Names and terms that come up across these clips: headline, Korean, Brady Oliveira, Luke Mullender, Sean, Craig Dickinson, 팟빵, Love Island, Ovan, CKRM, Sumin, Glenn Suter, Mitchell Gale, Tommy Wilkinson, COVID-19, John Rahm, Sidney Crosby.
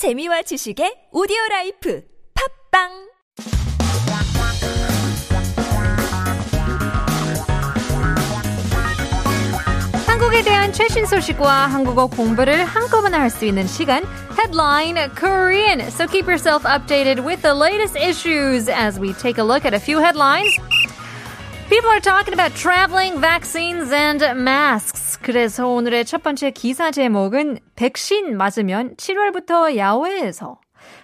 재미와 지식의 오디오라이프 팟빵 한국에 대한 최신 소식과 한국어 공부를 한꺼번에 할 수 있는 시간 Headline Korean. So keep yourself updated with the latest issues as we take a look at a few headlines. People are talking about traveling, vaccines, and masks. 그래서 오늘의 첫 번째 기사 제목은 백신 맞으면 7월부터 야외에서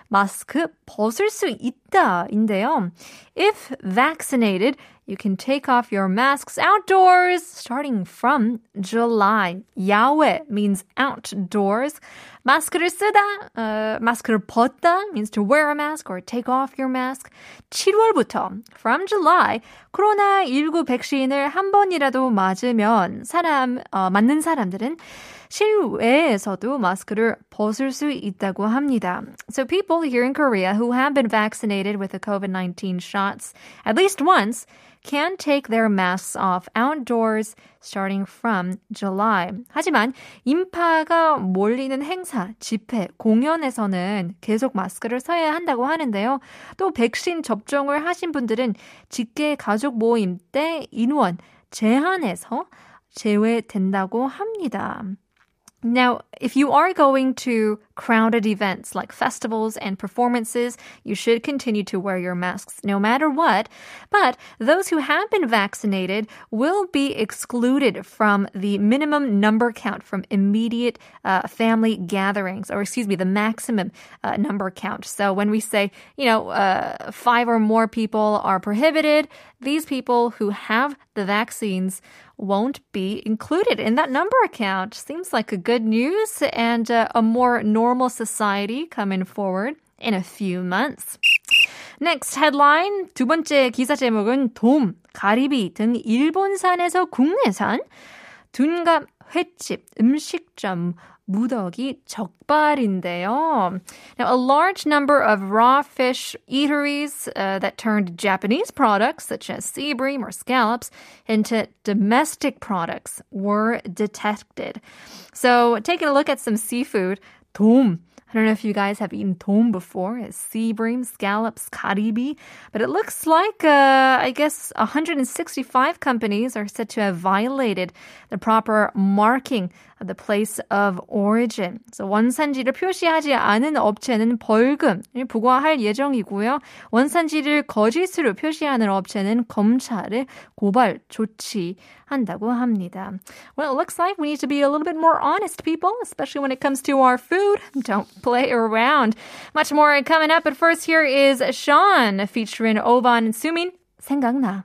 마스크 벗을 수 있다인데요. If vaccinated, you can take off your masks outdoors starting from July. 야외 means outdoors. 마스크를 쓰다, 마스크를 벗다 means to wear a mask or take off your mask. 7월부터 from July, 코로나19 백신을 한 번이라도 맞으면 맞는 사람들은 실외에서도 마스크를 벗을 수 있다고 합니다. So people here in Korea who have been vaccinated with the COVID-19 shots at least once can take their masks off outdoors starting from July. 하지만 인파가 몰리는 행사, 집회, 공연에서는 계속 마스크를 써야 한다고 하는데요. 또 백신 접종을 하신 분들은 직계 가족 모임 때 인원 제한에서 제외된다고 합니다. Now, if you are going to crowded events like festivals and performances, you should continue to wear your masks no matter what. But those who have been vaccinated will be excluded from the minimum number count from immediate family gatherings, or excuse me, the maximum number count. So when we say, five or more people are prohibited, these people who have the vaccines won't be included in that number count. Seems like a good news and a more normal society coming forward in a few months. Next headline, 두 번째 기사 제목은 돔, 가리비 등 일본산에서 국내산 둔갑 횟집, 음식점, 무더기 적발인데요. Now, a large number of raw fish eateries that turned Japanese products such as sea bream or scallops into domestic products were detected. So taking a look at some seafood, 돔. I don't know if you guys have eaten 돔 before. It's sea bream, scallops, karibi. But it looks like, I guess, 165 companies are said to have violated the proper marking of the place of origin. So 원산지를 표시하지 않은 업체는 벌금을 부과할 예정이고요. 원산지를 거짓으로 표시하는 업체는 검찰에 고발 조치한다고 합니다. Well, it looks like we need to be a little bit more honest, people, especially when it comes to our food. Don't play around. Much more coming up, but first here is Sean featuring Ovan and Sumin. 생각나.